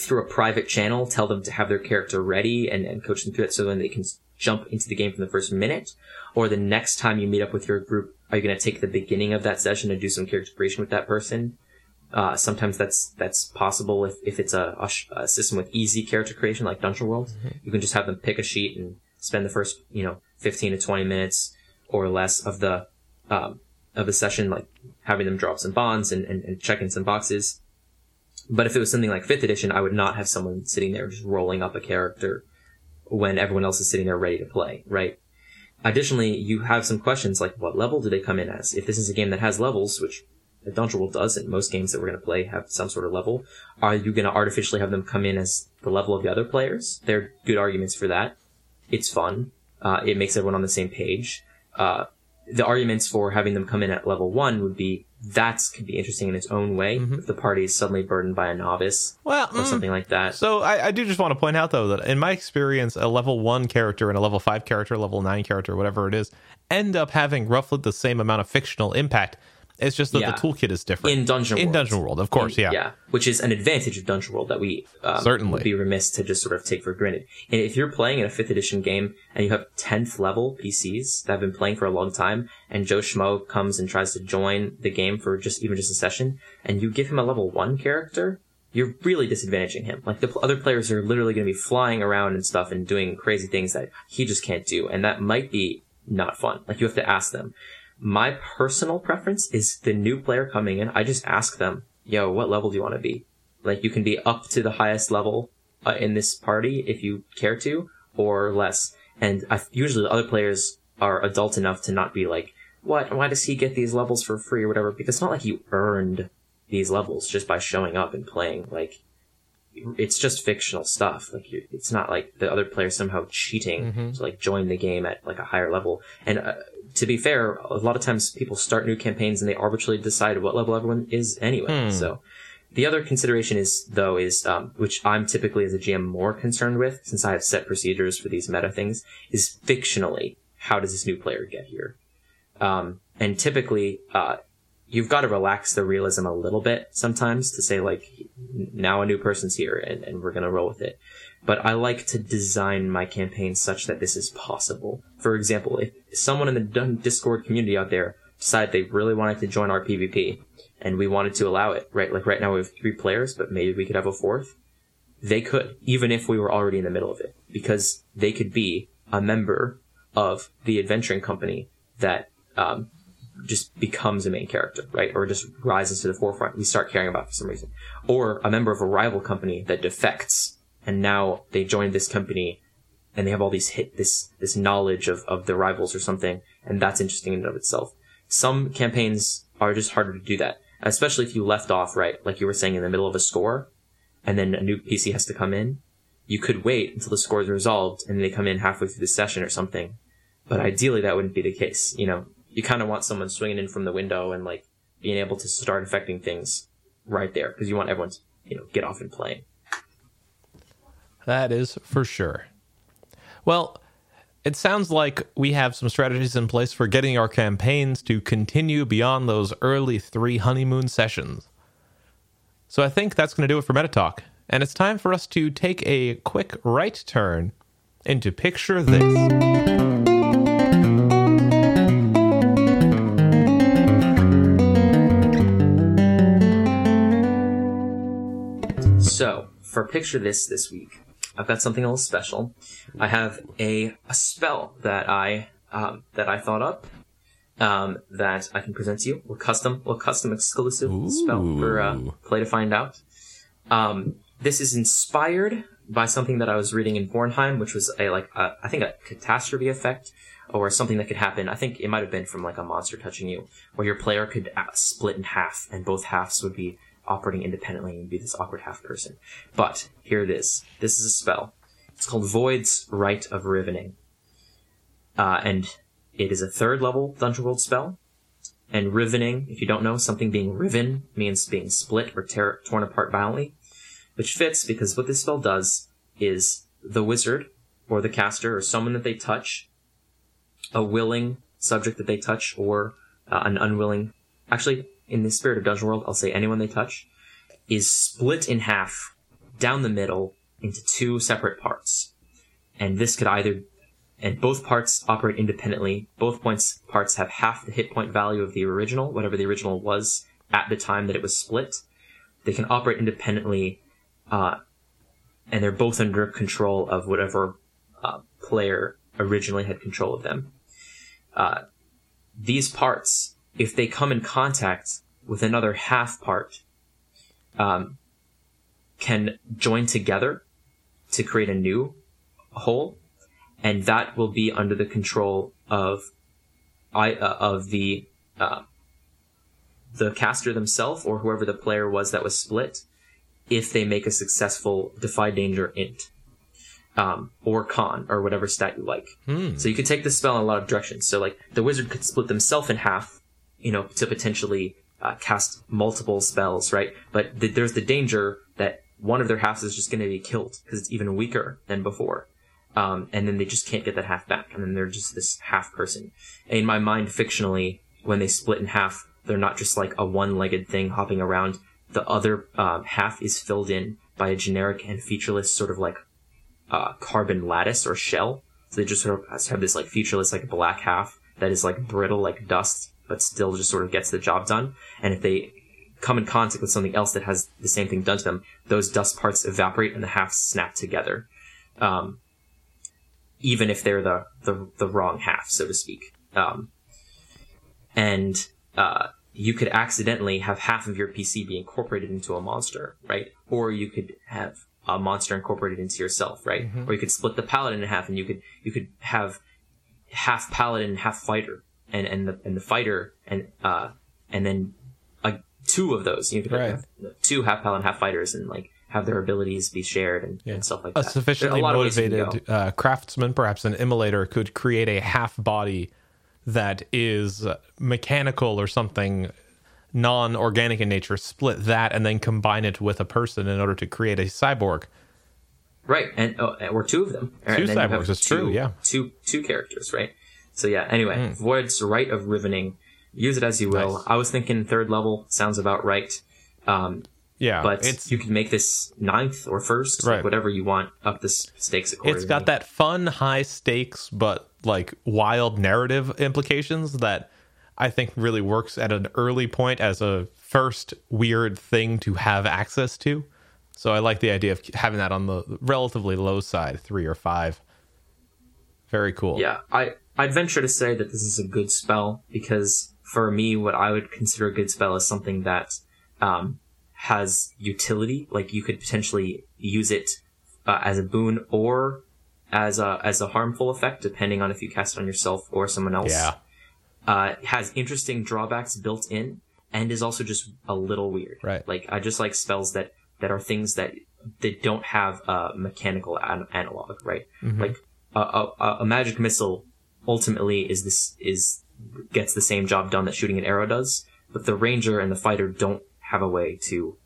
through a private channel, tell them to have their character ready and, and coach them through it so then they can jump into the game from the first minute? Or the next time you meet up with your group, are you going to take the beginning of that session and do some character creation with that person? Uh, sometimes that's that's possible if, if it's a, a, sh- a system with easy character creation like Dungeon World. Mm-hmm. You can just have them pick a sheet and spend the first, you know, fifteen to twenty minutes or less of the um, of the session, like having them drop some bonds and, and, and check in some boxes. But if it was something like fifth edition, I would not have someone sitting there just rolling up a character when everyone else is sitting there ready to play, right? Additionally, you have some questions like, what level do they come in as? If this is a game that has levels, which the Dungeon World does, and most games that we're going to play have some sort of level, are you going to artificially have them come in as the level of the other players? There are good arguments for that. It's fun. Uh, it makes everyone on the same page. Uh, the arguments for having them come in at level one would be, that could be interesting in its own way mm-hmm. if the party is suddenly burdened by a novice well, or something mm. like that. So I, I do just want to point out, though, that in my experience, a level one character and a level five character, a level nine character, whatever it is, end up having roughly the same amount of fictional impact. It's just that yeah. the toolkit is different. In Dungeon World. In Dungeon World, of course, in, yeah. yeah. Which is an advantage of Dungeon World that we um, Certainly. would be remiss to just sort of take for granted. And if you're playing in a fifth edition game and you have tenth level P Cs that have been playing for a long time, and Joe Schmo comes and tries to join the game for just even just a session, and you give him a level one character, you're really disadvantaging him. Like, the other players are literally going to be flying around and stuff and doing crazy things that he just can't do, and that might be not fun. Like, you have to ask them. My personal preference is the new player coming in. I just ask them, yo, what level do you want to be? Like, you can be up to the highest level uh, in this party if you care to, or less. And I, usually the other players are adult enough to not be like, what? Why does he get these levels for free or whatever? Because it's not like you earned these levels just by showing up and playing. Like, it's just fictional stuff. Like, it's not like the other player somehow cheating mm-hmm. to like join the game at like a higher level. And uh, to be fair, a lot of times people start new campaigns and they arbitrarily decide what level everyone is anyway. Hmm. So the other consideration is though is um, which I'm typically as a G M more concerned with, since I have set procedures for these meta things, is fictionally, how does this new player get here? Um, and typically, uh, you've got to relax the realism a little bit sometimes to say, like, now a new person's here and, and we're going to roll with it. But I like to design my campaign such that this is possible. For example, if someone in the Discord community out there decided they really wanted to join our PvP and we wanted to allow it, right? Like right now we have three players, but maybe we could have a fourth. They could, even if we were already in the middle of it, because they could be a member of the adventuring company that, um, just becomes a main character, right? Or just rises to the forefront. We start caring about for some reason. Or a member of a rival company that defects, and now they join this company and they have all these hit, this, this knowledge of, of the rivals or something. And that's interesting in and of itself. Some campaigns are just harder to do that, especially if you left off, right? Like you were saying, in the middle of a score and then a new P C has to come in. You could wait until the score is resolved and they come in halfway through the session or something. But ideally that wouldn't be the case, you know? You kind of want someone swinging in from the window and like being able to start affecting things right there, because you want everyone to, you know, get off and play. That is for sure. Well, it sounds like we have some strategies in place for getting our campaigns to continue beyond those early three honeymoon sessions. So I think that's going to do it for Meta Talk. and it's time for us to take a quick right turn into Picture This. So, for Picture This this week, I've got something a little special. I have a, a spell that I um, that I thought up um, that I can present to you. A custom, a custom exclusive Ooh. spell for uh, Play to Find Out. Um, this is inspired by something that I was reading in Bornheim, which was a like a, I think a catastrophe effect or something that could happen. I think it might have been from like a monster touching you, where your player could split in half, and both halves would be operating independently and be this awkward half person. But here it is. This is a spell. It's called Void's Rite of Rivening. Uh, and it is a third level Dungeon World spell. And rivening, if you don't know, something being riven means being split or tear, torn apart violently, which fits because what this spell does is the wizard or the caster or someone that they touch, a willing subject that they touch, or uh, an unwilling... Actually, in the spirit of Dungeon World, I'll say anyone they touch is split in half down the middle into two separate parts. And this could either, and both parts operate independently. Both points parts have half the hit point value of the original, whatever the original was at the time that it was split. They can operate independently, uh, and they're both under control of whatever uh, player originally had control of them. Uh, these parts, if they come in contact with another half part, um, can join together to create a new whole, and that will be under the control of I uh, of the uh, the caster themselves or whoever the player was that was split, if they make a successful Defy Danger int um, or con or whatever stat you like. Hmm. So you could take this spell in a lot of directions. So like the wizard could split themselves in half, you know, to potentially uh, cast multiple spells, right? But th- there's the danger that one of their halves is just going to be killed because it's even weaker than before. Um, and then they just can't get that half back. And then they're just this half person. In my mind, fictionally, when they split in half, they're not just like a one-legged thing hopping around. The other uh, half is filled in by a generic and featureless sort of like uh, carbon lattice or shell. So they just sort of have this like featureless like black half that is like brittle like dust, but still just sort of gets the job done. And if they come in contact with something else that has the same thing done to them, those dust parts evaporate and the halves snap together, um, even if they're the, the the wrong half, so to speak. Um, and uh, you could accidentally have half of your P C be incorporated into a monster, right? Or you could have a monster incorporated into yourself, right? Mm-hmm. Or you could split the paladin in half, and you could you could have half paladin and half fighter. And, and the and the fighter and uh and then uh, two of those you could right. have two half paladin half fighters and like have their abilities be shared and, yeah. and stuff like that. A sufficiently a motivated uh, craftsman, perhaps an immolator, could create a half body that is mechanical or something non-organic in nature, split that and then combine it with a person in order to create a cyborg. Right, and oh, or two of them. Two and cyborgs. Two, it's true. Yeah, two two characters. Right. So yeah, anyway, mm. Void's Rite of Rivening. Use it as you will. Nice. I was thinking third level sounds about right. Um, yeah. But it's, you can make this ninth or first, right. like whatever you want, up the stakes accordingly. It's got that fun high stakes but like wild narrative implications that I think really works at an early point as a first weird thing to have access to. So I like the idea of having that on the relatively low side, three or five. Very cool. Yeah, I... I'd venture to say that this is a good spell because for me, what I would consider a good spell is something that um, has utility. Like you could potentially use it uh, as a boon or as a as a harmful effect, depending on if you cast it on yourself or someone else. Yeah, uh, it has interesting drawbacks built in and is also just a little weird. Right. Like I just like spells that, that are things that that don't have a mechanical an- analog. Right. Mm-hmm. Like a, a, a magic missile. Ultimately, is this is gets the same job done that shooting an arrow does, but the ranger and the fighter don't have a way to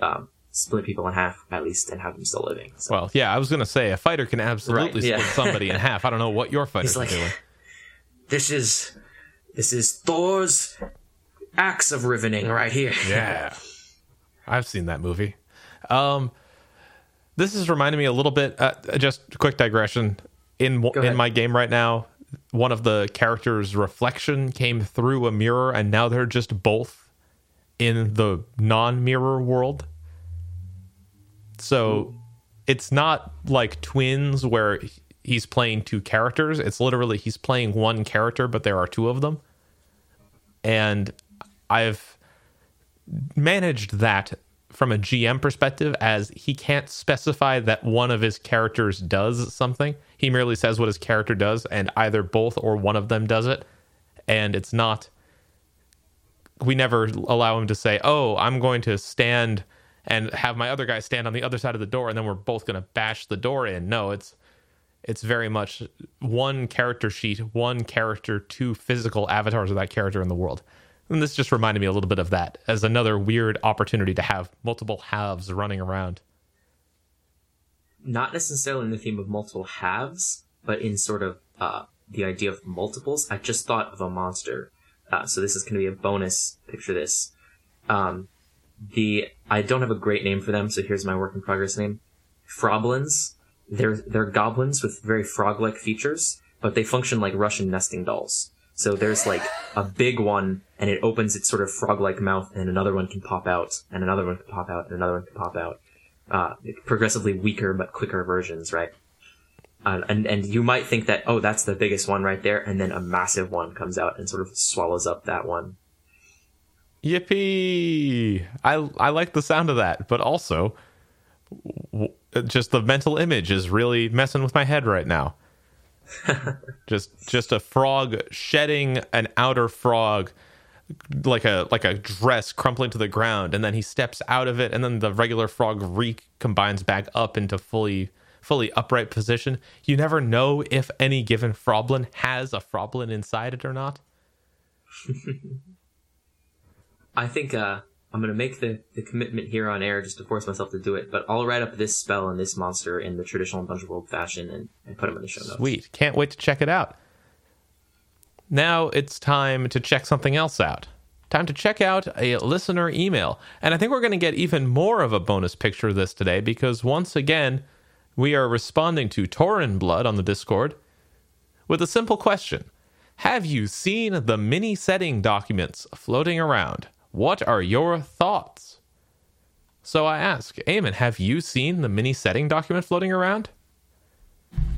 um, split people in half, at least, and have them still living. So. Well, yeah, I was gonna say a fighter can absolutely right, yeah. split somebody in half. I don't know what your fighter's like, doing. This is this is Thor's axe of rivening right here. Yeah, I've seen that movie. Um, This is reminding me a little bit, uh, just a quick digression. In in my game right now, one of the characters' reflection came through a mirror, and now they're just both in the non-mirror world. So it's not like Twins where he's playing two characters. It's literally he's playing one character, but there are two of them. And I've managed that from a G M perspective, as he can't specify that one of his characters does something. He merely says what his character does, and either both or one of them does it. And it's not, we never allow him to say, oh, I'm going to stand and have my other guy stand on the other side of the door, and then we're both going to bash the door in. No, it's it's very much one character sheet, one character, two physical avatars of that character in the world. And this just reminded me a little bit of that, as another weird opportunity to have multiple halves running around. Not necessarily in the theme of multiple halves, but in sort of uh, the idea of multiples. I just thought of a monster, uh, so this is going to be a bonus. Picture this. Um, the I don't have a great name for them, so here's my work in progress name. Froblins. They're, they're goblins with very frog-like features, but they function like Russian nesting dolls. So there's like a big one, and it opens its sort of frog-like mouth, and another one can pop out, and another one can pop out, and another one can pop out. Uh, progressively weaker but quicker versions, right? Uh, and and you might think that, oh, that's the biggest one right there, and then a massive one comes out and sort of swallows up that one. Yippee! I I like the sound of that, but also w- just the mental image is really messing with my head right now. just just a frog shedding an outer frog, like a like a dress crumpling to the ground, and then he steps out of it, and then the regular frog recombines back up into fully fully upright position. You never know if any given froblin has a froblin inside it or not. I think uh, I'm going to make the, the commitment here on air just to force myself to do it, but I'll write up this spell and this monster in the traditional Dungeon World fashion and, and put them in the show notes. Sweet. Can't wait to check it out. Now it's time to check something else out. Time to check out a listener email. And I think we're going to get even more of a bonus picture of this today, because once again, we are responding to Torin Blood on the Discord with a simple question. Have you seen the mini setting documents floating around? What are your thoughts? So I ask, Eamon, have you seen the mini setting document floating around?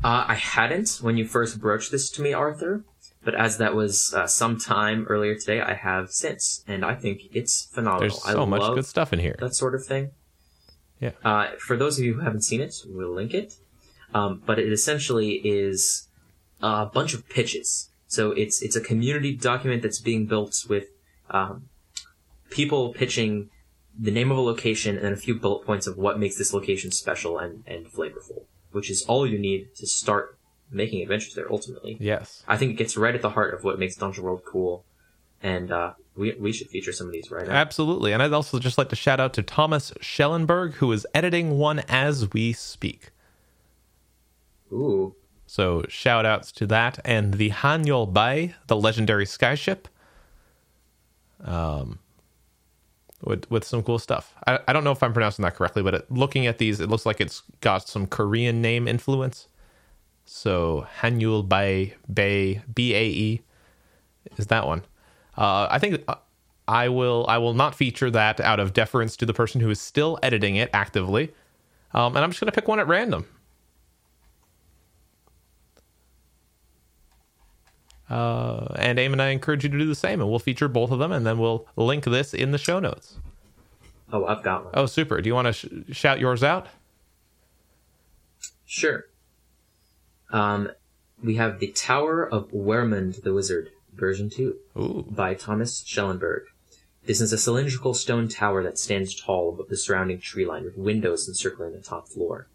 Uh, I hadn't when you first broached this to me, Arthur. But as that was uh, some time earlier today, I have since, and I think it's phenomenal. There's so I much love good stuff in here. That sort of thing. Yeah. Uh, for those of you who haven't seen it, we'll link it. Um, but it essentially is a bunch of pitches. So it's it's a community document that's being built with um, people pitching the name of a location and then a few bullet points of what makes this location special and, and flavorful, which is all you need to start making adventures there ultimately. Yes. I think it gets right at the heart of what makes Dungeon World cool, and uh, we we should feature some of these right now. Absolutely. And I'd also just like to shout out to Thomas Schellenberg, who is editing one as we speak. Ooh. So shout outs to that and the Han Yol Bai, the legendary skyship. Um with with some cool stuff. I, I don't know if I'm pronouncing that correctly, but it, looking at these, it looks like it's got some Korean name influence. So Han Yol Bai, Bay, B A E is that one. Uh, I think I will I will not feature that out of deference to the person who is still editing it actively. Um, and I'm just going to pick one at random. Uh, and Eamon, I encourage you to do the same, and we'll feature both of them, and then we'll link this in the show notes. Oh, I've got one. Oh, super. Do you want to sh- shout yours out? Sure. Um, we have The Tower of Wermund the Wizard, version two, Ooh. by Thomas Schellenberg. This is a cylindrical stone tower that stands tall above the surrounding tree line, with windows encircling the top floor.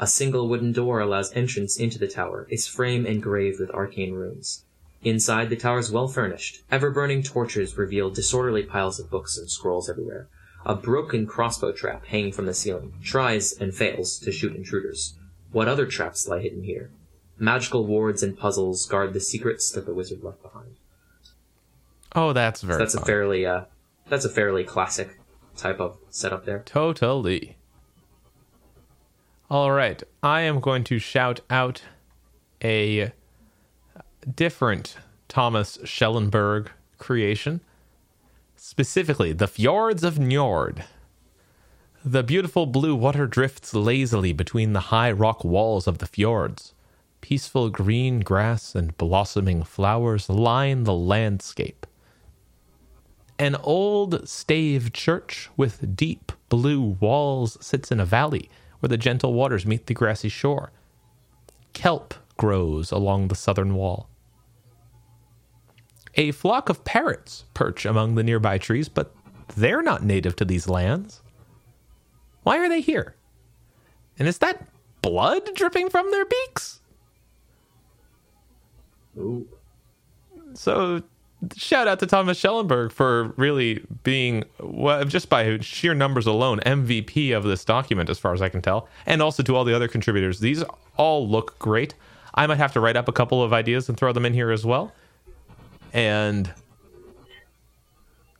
A single wooden door allows entrance into the tower, its frame engraved with arcane runes. Inside, the tower is well furnished. Ever-burning torches reveal disorderly piles of books and scrolls everywhere. A broken crossbow trap hanging from the ceiling tries and fails to shoot intruders. What other traps lie hidden here? Magical wards and puzzles guard the secrets that the wizard left behind. Oh, that's very. So that's fun. a fairly, uh, that's a fairly classic type of setup there. Totally. All right, I am going to shout out a different Thomas Schellenberg creation, specifically the Fjords of Njord. The beautiful blue water drifts lazily between the high rock walls of the fjords. Peaceful green grass and blossoming flowers line the landscape. An old stave church with deep blue walls sits in a valley where the gentle waters meet the grassy shore. Kelp grows along the southern wall. A flock of parrots perch among the nearby trees, but they're not native to these lands. Why are they here? And is that blood dripping from their beaks? Ooh. So, shout out to Thomas Schellenberg for really being, well, just by sheer numbers alone, M V P of this document, as far as I can tell. And also to all the other contributors. These all look great. I might have to write up a couple of ideas and throw them in here as well. And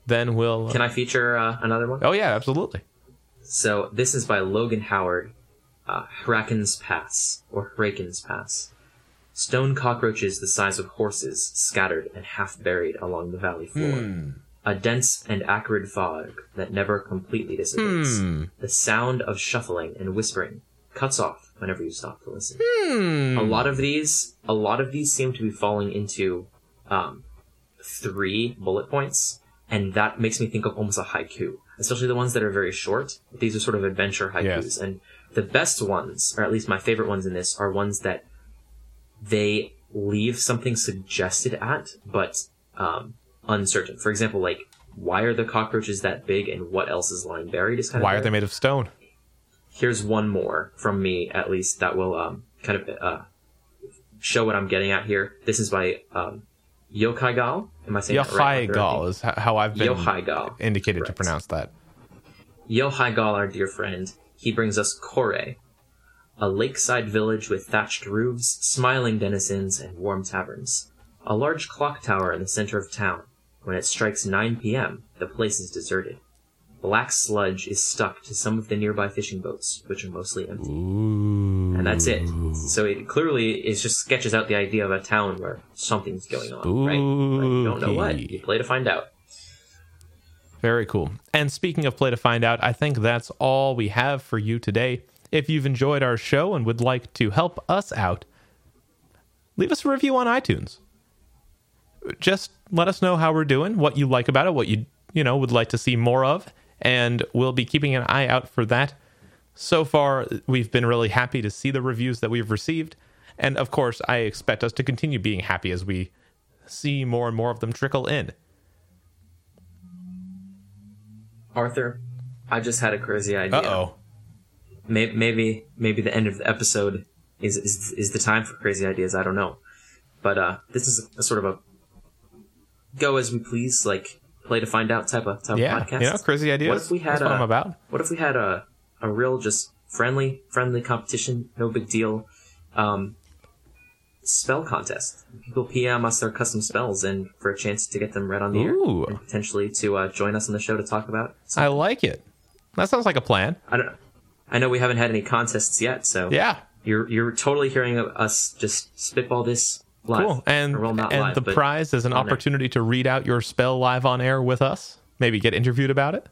then we'll... Uh... Can I feature uh, another one? Oh, yeah, absolutely. So this is by Logan Howard. Uh, Hraken's Pass, or Hraken's Pass. Stone cockroaches the size of horses scattered and half buried along the valley floor. Mm. A dense and acrid fog that never completely dissipates. Mm. The sound of shuffling and whispering cuts off whenever you stop to listen. Mm. A lot of these, a lot of these seem to be falling into um, three bullet points, and that makes me think of almost a haiku, especially the ones that are very short. These are sort of adventure haikus, yes. And the best ones, or at least my favorite ones in this, are ones that they leave something suggested at, but um, uncertain. For example, like, why are the cockroaches that big and what else is lying buried? Is kind of why buried. Are they made of stone? Here's one more from me, at least, that will um, kind of uh, show what I'm getting at here. This is by um, Yohai Gal. Am I saying Yohai that right? Yohai Gal is how I've been Yohai Gal. indicated Correct. to pronounce that. Yohai Gal, our dear friend, he brings us Kore, a lakeside village with thatched roofs, smiling denizens, and warm taverns. A large clock tower in the center of town. When it strikes nine p.m., the place is deserted. Black sludge is stuck to some of the nearby fishing boats, which are mostly empty. Ooh. And that's it. So it clearly it just sketches out the idea of a town where something's going on, Spooky. right? But you don't know what. You play to find out. Very cool. And speaking of play to find out, I think that's all we have for you today. If you've enjoyed our show and would like to help us out, leave us a review on iTunes. Just let us know how we're doing, what you like about it, what you you know would like to see more of, and we'll be keeping an eye out for that. So far, we've been really happy to see the reviews that we've received, and of course, I expect us to continue being happy as we see more and more of them trickle in. Arthur, I just had a crazy idea. Uh-oh. Maybe maybe the end of the episode is, is is the time for crazy ideas. I don't know. But uh, this is a, a sort of a go as we please, like play to find out type of, type yeah, of podcast. Yeah, you know, crazy ideas. What if we had That's a, what I'm about. What if we had a, a real just friendly, friendly competition, no big deal, um, spell contest? People P M us their custom spells and for a chance to get them read on the Ooh. air. And potentially to uh, join us on the show to talk about something. I like it. That sounds like a plan. I don't know. I know we haven't had any contests yet, so yeah, you're you're totally hearing us just spitball this live. Cool, and, well, not and live, the prize is an opportunity air. to read out your spell live on air with us, maybe get interviewed about it.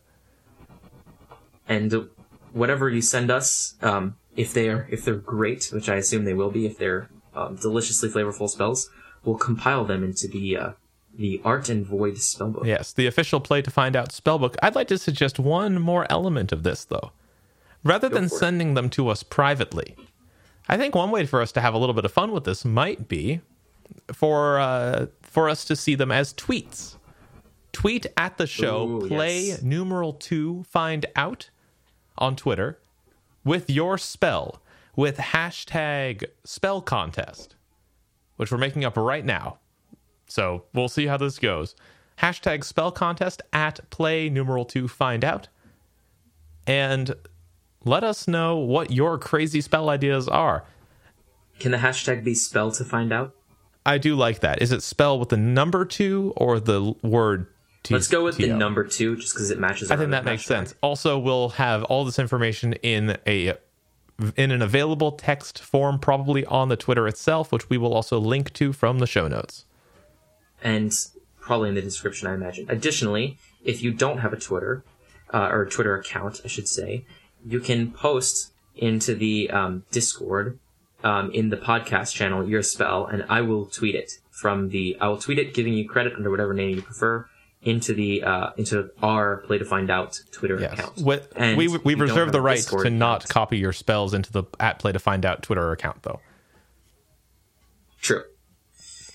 And whatever you send us, um, if they're if they're great, which I assume they will be, if they're um, deliciously flavorful spells, we'll compile them into the uh, the Art and Void spellbook. Yes, the official Play to Find Out spellbook. I'd like to suggest one more element of this, though. Rather than sending them to us privately, I think one way for us to have a little bit of fun with this might be for uh, for us to see them as tweets. Tweet at the show, Ooh, play yes. numeral two, find out on Twitter with your spell, with hashtag spell contest, which we're making up right now. So we'll see how this goes. Hashtag spell contest at play numeral two, find out. And let us know what your crazy spell ideas are. Can the hashtag be spell to find out? I do like that. Is it spell with the number two or the word T? Let's go with the number two just because it matches. I think that makes sense. Also, we'll have all this information in a in an available text form, probably on the Twitter itself, which we will also link to from the show notes. And probably in the description, I imagine. Additionally, if you don't have a Twitter, uh, or a Twitter account, I should say, you can post into the um, Discord um, in the podcast channel your spell, and I will tweet it from the... I will tweet it, giving you credit under whatever name you prefer, into the uh, into our Play to Find Out Twitter yes. account. With, and we we reserve the right Discord to account. Not copy your spells into the at Play to Find Out Twitter account, though. True.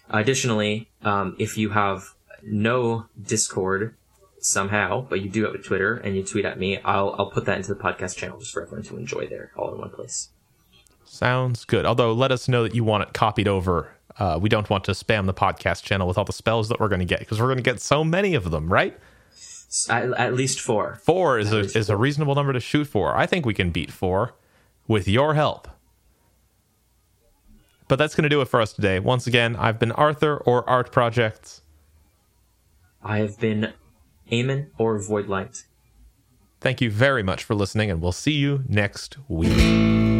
Additionally, um, if you have no Discord somehow, but you do have a Twitter and you tweet at me, I'll I'll put that into the podcast channel just for everyone to enjoy there, all in one place. Sounds good. Although let us know that you want it copied over. Uh, we don't want to spam the podcast channel with all the spells that we're going to get, because we're going to get so many of them, right? At, at least four. Four is a, is four. a reasonable number to shoot for. I think we can beat four with your help. But that's going to do it for us today. Once again, I've been Arthur or Art Projects. I have been Eamon or Voidlight. Thank you very much for listening, and we'll see you next week.